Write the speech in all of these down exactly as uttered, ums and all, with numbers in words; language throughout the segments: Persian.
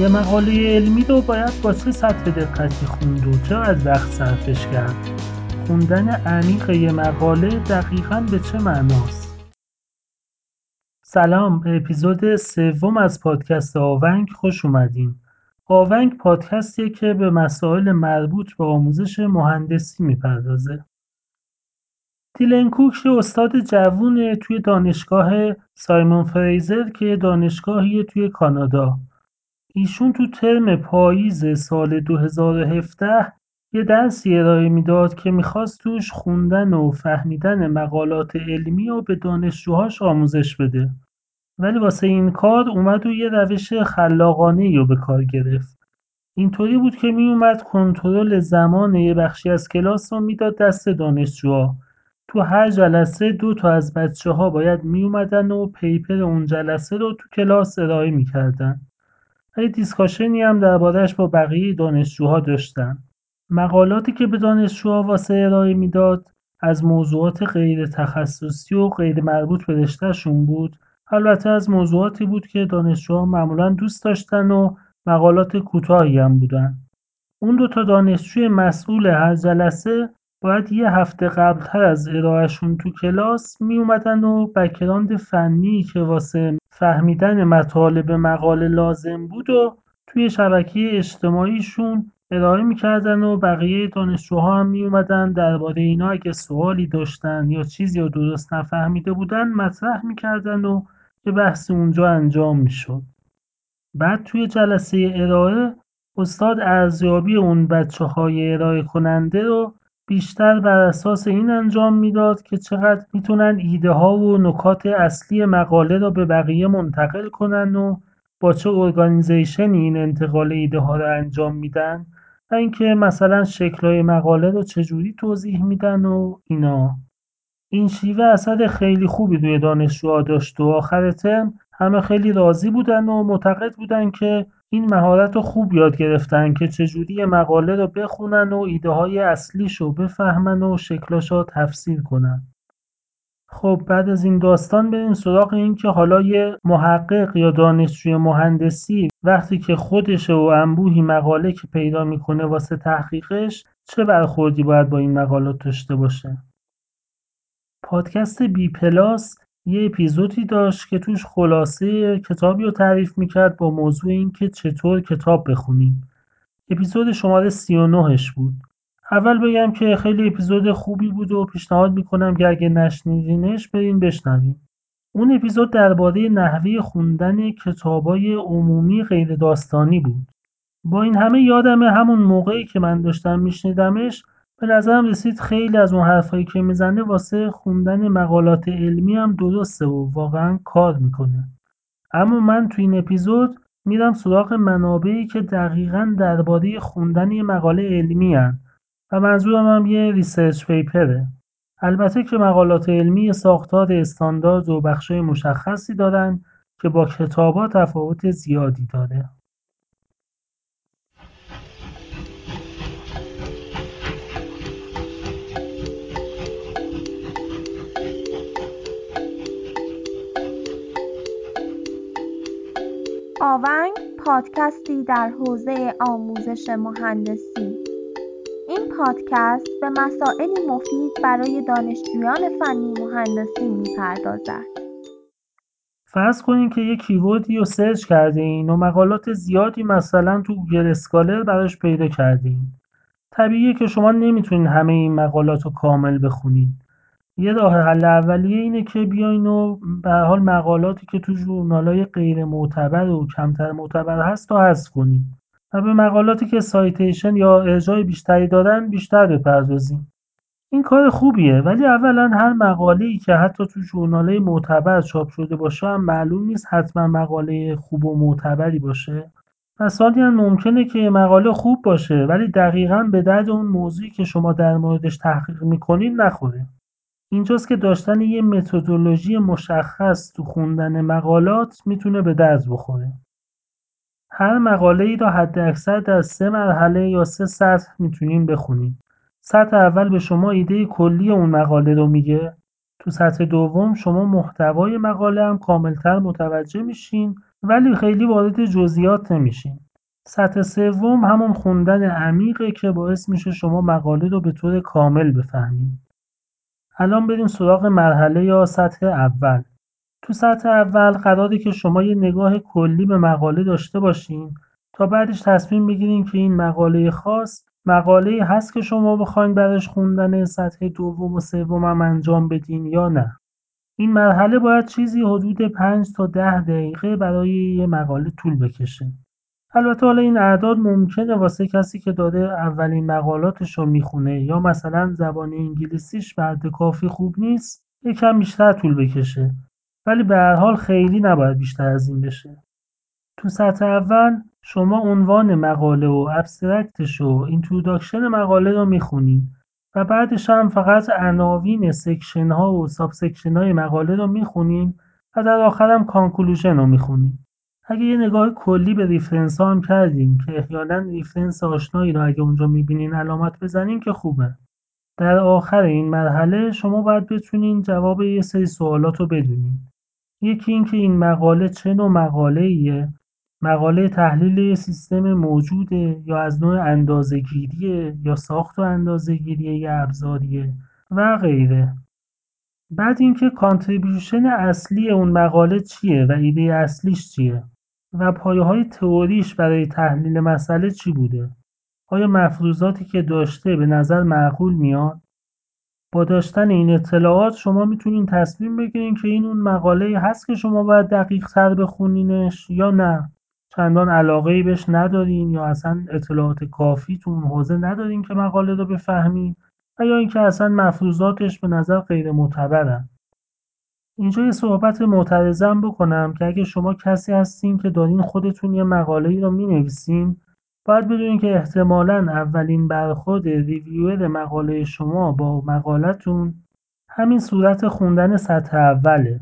یه مقاله علمی رو باید با سه سطح دقتی خوند و چقدر وقت صرفش کرد؟ خوندن عمیق یه مقاله دقیقاً به چه معناست؟ سلام، به اپیزود سوم از پادکست آونگ خوش اومدین. آونگ پادکستیه که به مسائل مربوط به آموزش مهندسی میپردازه. تیلنکوک یه استاد جوونه توی دانشگاه سایمون فریزر که دانشگاهیه توی کانادا. ایشون تو ترم پاییز سال دو هزار و هفده یه درسی ارائه میداد که میخواست توش خوندن و فهمیدن مقالات علمی و به دانشجوهاش آموزش بده. ولی واسه این کار اومد و یه روش خلاقانه‌ای رو به کار گرفت. اینطوری بود که می اومد کنترل زمان یه بخشی از کلاس رو میداد دست دانشجوها. تو هر جلسه دو تا از بچه ها باید می اومدن و پیپر اون جلسه رو تو کلاس ارائه می کردن. یه دیسکاشنی هم درباره‌اش با بقیه دانشجوها داشتن. مقالاتی که به دانشجوها واسه ارائه میداد از موضوعات غیر تخصصی و غیر مربوط به رشته‌شون بود. البته از موضوعاتی بود که دانشجوها معمولاً دوست داشتن و مقالات کوتاهی هم بودن. اون دو تا دانشجوی مسئول هر جلسه باید یه هفته قبل‌تر از ارائهشون تو کلاس می اومدن و بک‌گراند فنی که واسه فهمیدن مطالب مقاله لازم بود و توی شبکه اجتماعیشون ارائه می‌کردن و بقیه دانشجوها هم می اومدن درباره اینا اگه سوالی داشتن یا چیزی رو درست نفهمیده بودن مطرح می‌کردن و یه بحث اونجا انجام می‌شد. بعد توی جلسه ارائه استاد ارزیابی اون بچه‌های ارائه کننده رو بیشتر بر اساس این انجام میداد که چقدر میتونن ایده ها و نکات اصلی مقاله را به بقیه منتقل کنن و با چه ارگانیزیشنی این انتقال ایده ها را انجام میدن و اینکه مثلا شکل‌های مقاله را چجوری توضیح میدن و اینا. این شیوه اثر خیلی خوبی روی دانشجوها داشت و آخر ترم همه خیلی راضی بودن و معتقد بودن که این مهارت رو خوب یاد گرفتن که چجوری مقاله رو بخونن و ایده های اصلیش رو بفهمن و شکلاش رو تفسیر کنن. خب بعد از این داستان بریم سراغ این که حالا یه محقق یا دانشجوی مهندسی وقتی که خودش و انبوهی مقاله که پیدا میکنه واسه تحقیقش چه برخوردی باید با این مقالات داشته باشه. پادکست بی پلاس یه اپیزودی داشت که توش خلاصه کتابی رو تعریف میکرد با موضوع این که چطور کتاب بخونیم. اپیزود شماره سی و نهش بود. اول بگم که خیلی اپیزود خوبی بود و پیشنهاد میکنم که اگه نشنیدینش برین بشنوین. اون اپیزود درباره نحوه خوندن کتابای عمومی غیر داستانی بود. با این همه یادمه همون موقعی که من داشتم میشنیدمش به نظرم رسید خیلی از اون حرفایی که میزنه واسه خوندن مقالات علمی هم درسته و واقعا کار میکنه. اما من تو این اپیزود میرم سراغ منابعی که دقیقاً درباره خوندن یه مقاله علمی هن و منظورم هم یه ریسرچ پیپره. البته که مقالات علمی ساختار استاندارد و بخشای مشخصی دارن که با کتابا تفاوت زیادی داره. آونگ پادکستی در حوزه آموزش مهندسی. این پادکست به مسائلی مفید برای دانشجویان فنی مهندسی می‌پردازد. فرض کنین که یک کیوردی رو سرچ کردین و مقالات زیادی مثلا تو گوگل اسکالر براش پیدا کردین. طبیعیه که شما نمیتونین همه این مقالات رو کامل بخونین. یه راه حل اولیه اینه که بیاین و به هر حال مقالاتی که تو ژورنال‌های غیر معتبر و کمتر معتبر هست تا حذف کنین و به مقالاتی که سایتیشن یا ارجاع بیشتری دارن بیشتر بپردازین. این کار خوبیه ولی اولا هر مقاله‌ای که حتی تو ژورنال‌های معتبر چاپ شده باشه هم معلوم نیست حتما مقاله خوب و معتبری باشه. مثلا ممکنه که مقاله خوب باشه ولی دقیقاً به درد اون موضوعی که شما در موردش تحقیق می‌کنین نخوره. اینجاست که داشتن یه متدولوژی مشخص تو خوندن مقالات میتونه به درد بخوره. هر مقاله‌ای را حداکثر در سه مرحله یا سه سطح میتونین بخونین. سطح اول به شما ایده کلی اون مقاله رو میگه. تو سطح دوم شما محتوای مقاله هم کاملتر متوجه میشین ولی خیلی وارد جزئیات نمیشین. سطح سوم همون خوندن عمیقه که باعث میشه شما مقاله رو به طور کامل بفهمید. الان بریم سراغ مرحله یا سطح اول. تو سطح اول قراره که شما یه نگاه کلی به مقاله داشته باشین تا بعدش تصمیم بگیرین که این مقاله خاص مقاله‌ای هست که شما بخواید براش خوندن سطح دوم و سوم هم انجام بدین یا نه. این مرحله باید چیزی حدود پنج تا ده دقیقه برای یه مقاله طول بکشه. البته حالا این اعداد ممکنه واسه کسی که داره اولین مقالاتش رو میخونه یا مثلا زبان انگلیسیش به حد کافی خوب نیست یکم بیشتر طول بکشه، ولی به هر حال خیلی نباید بیشتر از این بشه. تو سطح اول شما عنوان مقاله و ابسترکتش و اینتروداکشن مقاله رو میخونین و بعدش هم فقط عناوین سکشن ها و ساب سکشن های مقاله رو میخونین و در آخر هم کانکلوژن رو میخونین. اگه یه نگاه کلی به ریفرنس ها هم کردین که احیانا ریفرنس آشنایی رو اگه اونجا میبینین علامت بزنین که خوبه. در آخر این مرحله شما باید بتونین جواب یه سری سوالات رو بدونین. یکی این که این مقاله چه نوع مقاله‌ایه؟ مقاله تحلیل سیستم موجوده یا از نوع اندازه‌گیریه یا ساخت و اندازه‌گیریه یا ابزاریه و غیره. بعد اینکه کانتریبیوشن اصلی اون مقاله چیه و ایده اصلیش چیه و پایه‌های تئوریش برای تحلیل مسئله چی بوده؟ آیا مفروضاتی که داشته به نظر معقول میاد؟ با داشتن این اطلاعات شما میتونین تصمیم بگیرین که این اون مقاله‌ای هست که شما باید دقیق‌تر بخونینش یا نه. چندان علاقه‌ای بهش ندارین یا اصلا اطلاعات کافی تو اون حوزه ندارین که مقاله رو بفهمین و یا اینکه اصلا مفروضاتش به نظر غیر معتبره. اینجا یه صحبت معترضم بکنم که اگه شما کسی هستین که دارین خودتون یه مقاله‌ای رو می‌نویسین، باید بدونین که احتمالاً اولین برخورد ریویور مقاله شما با مقالتون همین صورت خوندن سطح اوله.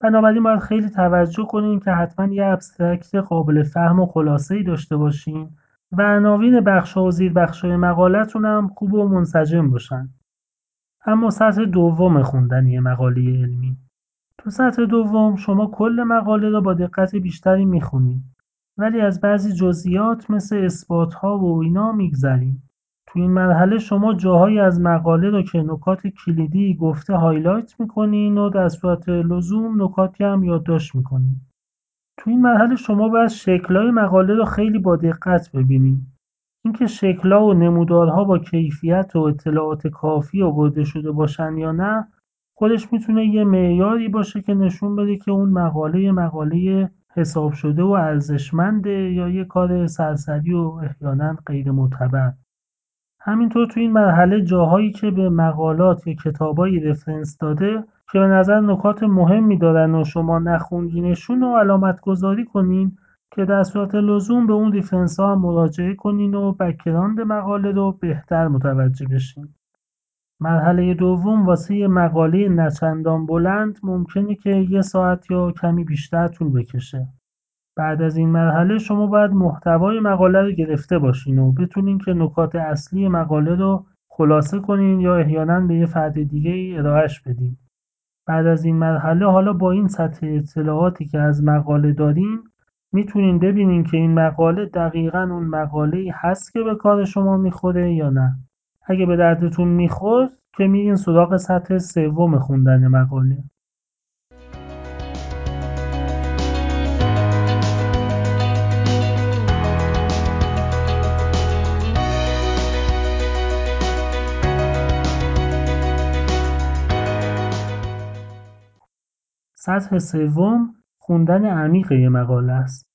بنابراین باید خیلی توجه کنین که حتماً یه ابسترکت قابل فهم و خلاصه‌ای داشته باشین و عناوین بخش‌ها و زیر بخش‌های مقالتون هم خوب و منسجم باشن. اما سطح دوم خوندن یه مقاله علمی. تو سطح دوم شما کل مقاله رو با دقت بیشتری میخونین، ولی از بعضی جزئیات مثل اثبات‌ها و اینا میگذریم. تو این مرحله شما جاهایی از مقاله رو که نکات کلیدی گفته هایلایت میکنین و در صورت لزوم نکاتی هم یادداشت میکنین. تو این مرحله شما باید شکل‌های مقاله رو خیلی با دقت ببینین. اینکه شکل‌ها و نمودارها با کیفیت و اطلاعات کافی آورده شده باشن یا نه، خودش میتونه یه معیاری باشه که نشون بده که اون مقاله مقاله حساب شده و ارزشمنده یا یه کار سرسری و احیانا غیر معتبر. همینطور تو این مرحله جاهایی که به مقالات یا کتابایی رفرنس داده که به نظر نکات مهمی دارن و شما نخوندینشون رو علامت گذاری کنین که در صورت لزوم به اون رفرنس ها مراجعه کنین و بک‌گراند مقاله رو بهتر متوجه بشین. مرحله دوم واسه یه مقاله نچندان بلند ممکنه که یه ساعت یا کمی بیشتر طول بکشه. بعد از این مرحله شما باید محتوای مقاله رو گرفته باشین و بتونین که نکات اصلی مقاله رو خلاصه کنین یا احیاناً به یه فرد دیگه ای ارائهش بدین. بعد از این مرحله حالا با این سطح اطلاعاتی که از مقاله دارین میتونین ببینین که این مقاله دقیقاً اون مقاله‌ای هست که به کار شما میخوره یا نه. اگه به دردتون میخورد که میرین سراغ سطح سوم خوندن مقاله. سطح سوم خوندن عمیق یه مقاله است.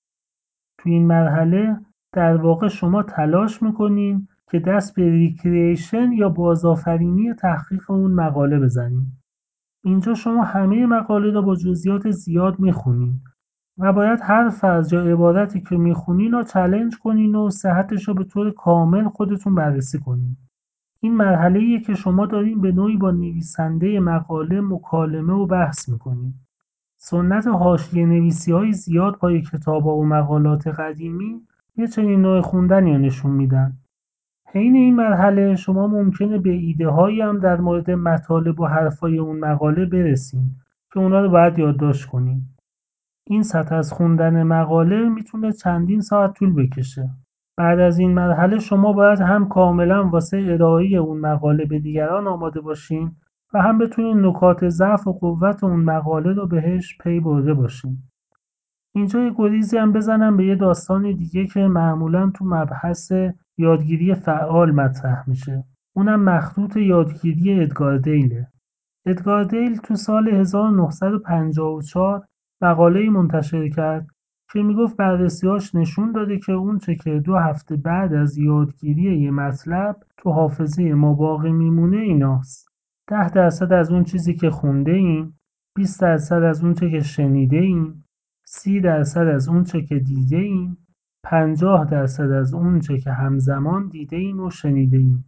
تو این مرحله در واقع شما تلاش میکنین که دست به ریکریشن یا بازآفرینی تحقیق اون مقاله بزنین. اینجا شما همه مقاله رو با جزئیات زیاد میخونین و باید هر فصل یا عبارتی که میخونین رو چالش کنین و صحتش رو به طور کامل خودتون بررسی کنین. این مرحله‌ایه که شما دارین به نوعی با نویسنده مقاله مکالمه و بحث میکنین. سنت حاشیه نویسی‌های زیاد پای کتاب‌ها و مقالات قدیمی یه چنین نوع خوندنی رو نشون میدن. عین این مرحله شما ممکنه به ایده هایی هم در مورد مطالب و حرفای اون مقاله برسین که اونا رو باید یادداشت کنین. این سطح از خوندن مقاله میتونه چندین ساعت طول بکشه. بعد از این مرحله شما باید هم کاملا واسه ارائه اون مقاله به دیگران آماده باشین و هم بتونین نکات ضعف و قوت اون مقاله رو بهش پی برده باشین. اینجا یه گریزی هم بزنم به یه داستان دیگه که معمولا تو مبحث یادگیری فعال مطرح میشه. اونم مخطوط یادگیری ادگار دیله. ادگار دیل تو سال هزار و نهصد و پنجاه و چهار مقاله‌ای منتشر کرد که میگفت بررسی‌هاش نشون داده که اونچه که دو هفته بعد از یادگیری یه مطلب تو حافظه ما باقی میمونه ایناست. ده درصد از اون چیزی که خونده ایم، بیست درصد از اون چه که شنیده ایم، سی درصد از اون چه که دیده ایم، پنجاه درصد از اون چه که همزمان دیده ایم و شنیده ایم،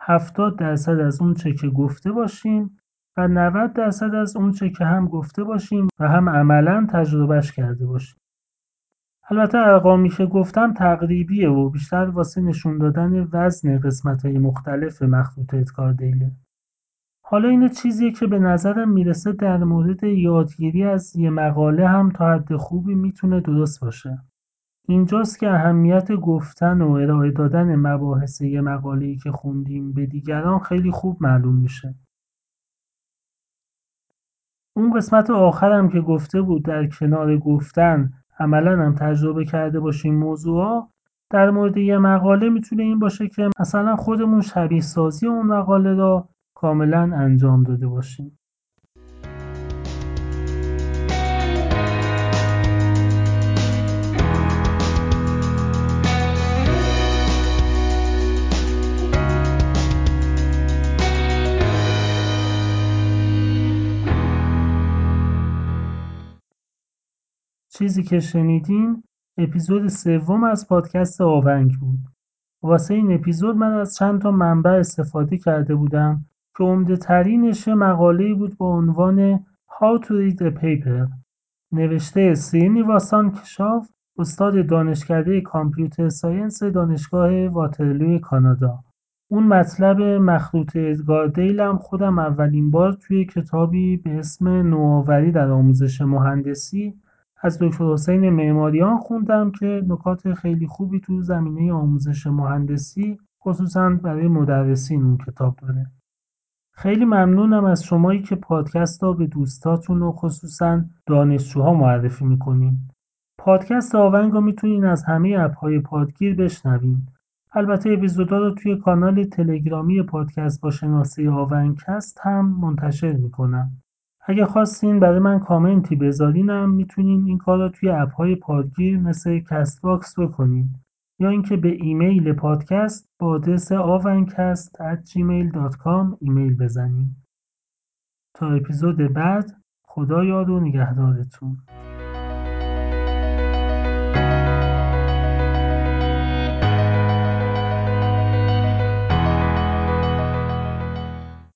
هفتاد درصد از اون چه که گفته باشیم و نود درصد از اون چه که هم گفته باشیم و هم عملاً تجربهش کرده باشیم. البته ارقامی که گفتم تقریبیه و بیشتر واسه نشون دادن وزن قسمت‌های مختلف مخطوط ادگار دیله. حالا این چیزیه که به نظرم میرسه در مورد یادگیری از یه مقاله هم تا حد خوبی میتونه درست باشه. اینجاست که اهمیت گفتن و ارائه دادن مباحث یه مقاله‌ای که خوندیم به دیگران خیلی خوب معلوم میشه. اون قسمت آخرم که گفته بود در کنار گفتن عملاً هم تجربه کرده باشیم موضوعا، در مورد یه مقاله میتونه این باشه که مثلا خودمون شبیه سازی اون مقاله را کاملاً انجام داده باشیم. چیزی که شنیدین اپیزود سوم از پادکست آونگ بود. واسه این اپیزود من از چند تا منبع استفاده کرده بودم که عمده ترینش مقاله‌ای بود با عنوان How to read a paper نوشته سینی واسان کشاف، استاد دانشکده کامپیوتر ساینس دانشگاه واترلو کانادا. اون مطلب مخطوط ادگار دیل هم خودم اولین بار توی کتابی به اسم نوآوری در آموزش مهندسی از دکتر حسین معماریان خوندم که نکات خیلی خوبی تو زمینه آموزش مهندسی خصوصا برای مدرسین اون کتاب داره. خیلی ممنونم از شمایی که پادکست را به دوستاتون و خصوصا دانشجوها معرفی میکنین. پادکست آونگ رو میتونین از همه اپ‌های پادگیر بشنوین. البته اپیزودا رو توی کانال تلگرامی پادکست با شناسه آونگ‌کست هم منتشر میکنم. اگه خواستین برای من کامنتی بذارینم میتونین این کار رو توی اپ‌های پادگیر مثل کست باکس بکنین یا اینکه به ایمیل پادکست با آدرس آونگ‌کست ات جیمیل دات کام ایمیل بزنین. تا اپیزود بعد، خدا یار و نگهدارتون.